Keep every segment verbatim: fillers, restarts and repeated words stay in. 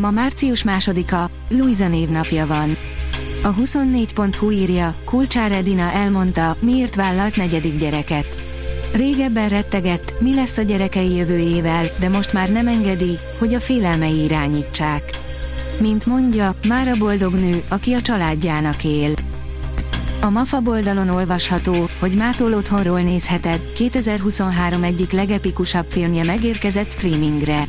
Ma március másodika, Luisa névnapja van. A huszonnégy pont hu írja, Kulcsár Edina elmondta, miért vállalt negyedik gyereket. Régebben rettegett, mi lesz a gyerekei jövőjével, de most már nem engedi, hogy a félelmei irányítsák. Mint mondja, már a boldog nő, aki a családjának él. A Mafab oldalon olvasható, hogy mától otthonról nézheted, kétezer-huszonhárom egyik legepikusabb filmje megérkezett streamingre.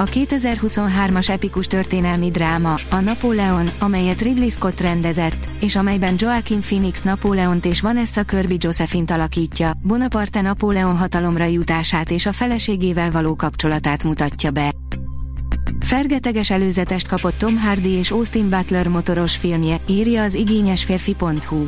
A kétezer-huszonhármas epikus történelmi dráma, a Napóleon, amelyet Ridley Scott rendezett, és amelyben Joaquin Phoenix Napóleont és Vanessa Kirby Josephine-t alakítja, Bonaparte Napóleon hatalomra jutását és a feleségével való kapcsolatát mutatja be. Fergeteges előzetest kapott Tom Hardy és Austin Butler motoros filmje, írja az igényesférfi pont hu.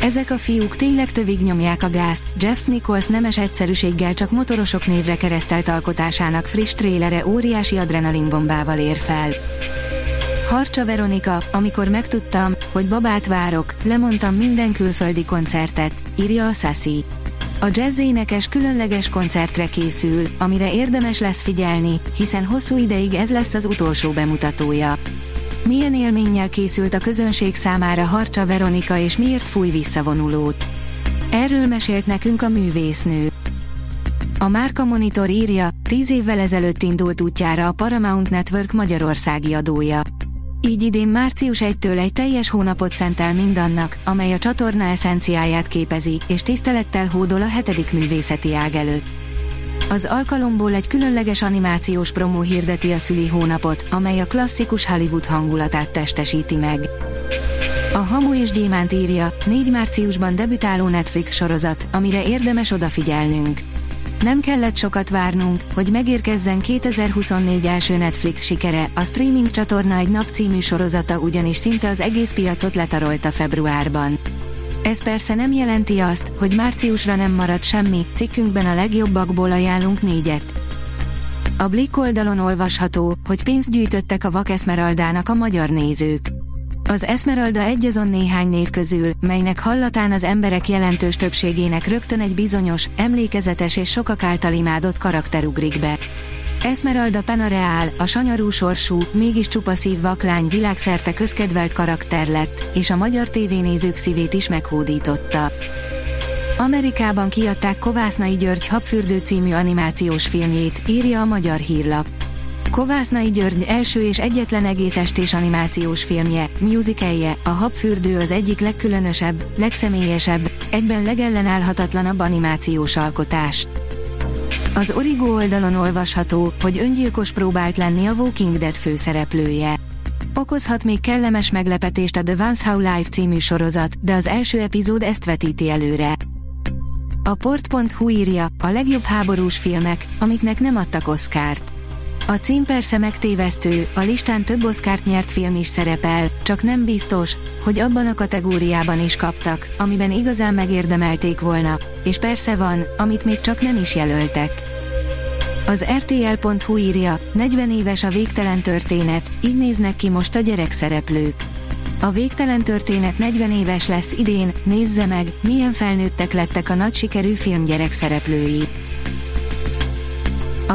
Ezek a fiúk tényleg tövig nyomják a gázt, Jeff Nichols nemes egyszerűséggel csak Motorosok névre keresztelt alkotásának friss trélere óriási adrenalinbombával ér fel. Harcsa Veronika, amikor megtudtam, hogy babát várok, lemondtam minden külföldi koncertet, írja a Sassy. A jazz énekes különleges koncertre készül, amire érdemes lesz figyelni, hiszen hosszú ideig ez lesz az utolsó bemutatója. Milyen élménnyel készült a közönség számára Harcsa Veronika és miért fúj visszavonulót? Erről mesélt nekünk a művésznő. A Márka Monitor írja, tíz évvel ezelőtt indult útjára a Paramount Network magyarországi adója. Így idén március elsejétől egy teljes hónapot szentel mindannak, amely a csatorna eszenciáját képezi, és tisztelettel hódol a hetedik művészeti ág előtt. Az alkalomból egy különleges animációs promó hirdeti a szüli hónapot, amely a klasszikus Hollywood hangulatát testesíti meg. A Hamu és Gyémánt írja, negyedikén márciusban debütáló Netflix sorozat, amire érdemes odafigyelnünk. Nem kellett sokat várnunk, hogy megérkezzen kétezer-huszonnégy első Netflix sikere, a streaming csatorna Egy nap című sorozata ugyanis szinte az egész piacot letarolta februárban. Ez persze nem jelenti azt, hogy márciusra nem marad semmi, cikkünkben a legjobbakból ajánlunk négyet. A Blick oldalon olvasható, hogy pénzt gyűjtöttek a Vak Eszmeraldának a magyar nézők. Az Esmeralda egy azon néhány név közül, melynek hallatán az emberek jelentős többségének rögtön egy bizonyos, emlékezetes és sokak által imádott karakter ugrik be. Esmeralda Penareál, a sanyarú sorsú, mégis csupa szívvaklány világszerte közkedvelt karakter lett, és a magyar tévénézők szívét is meghódította. Amerikában kiadták Kovásznai György Habfürdő című animációs filmjét, írja a Magyar Hírlap. Kovásznai György első és egyetlen egész estés animációs filmje, musicalje, a Habfürdő az egyik legkülönösebb, legszemélyesebb, egyben legellenállhatatlanabb animációs alkotás. Az Origo oldalon olvasható, hogy öngyilkos próbált lenni a Walking Dead főszereplője. Okozhat még kellemes meglepetést a The Once How Live című sorozat, de az első epizód ezt vetíti előre. A port pont hu írja, a legjobb háborús filmek, amiknek nem adtak Oscárt. A cím persze megtévesztő, a listán több Oscárt nyert film is szerepel, csak nem biztos, hogy abban a kategóriában is kaptak, amiben igazán megérdemelték volna, és persze van, amit még csak nem is jelöltek. Az er té el pont hu írja, negyven éves a Végtelen történet, így néznek ki most a gyerekszereplők. A Végtelen történet negyven éves lesz idén, nézze meg, milyen felnőttek lettek a nagy sikerű film gyerekszereplői. A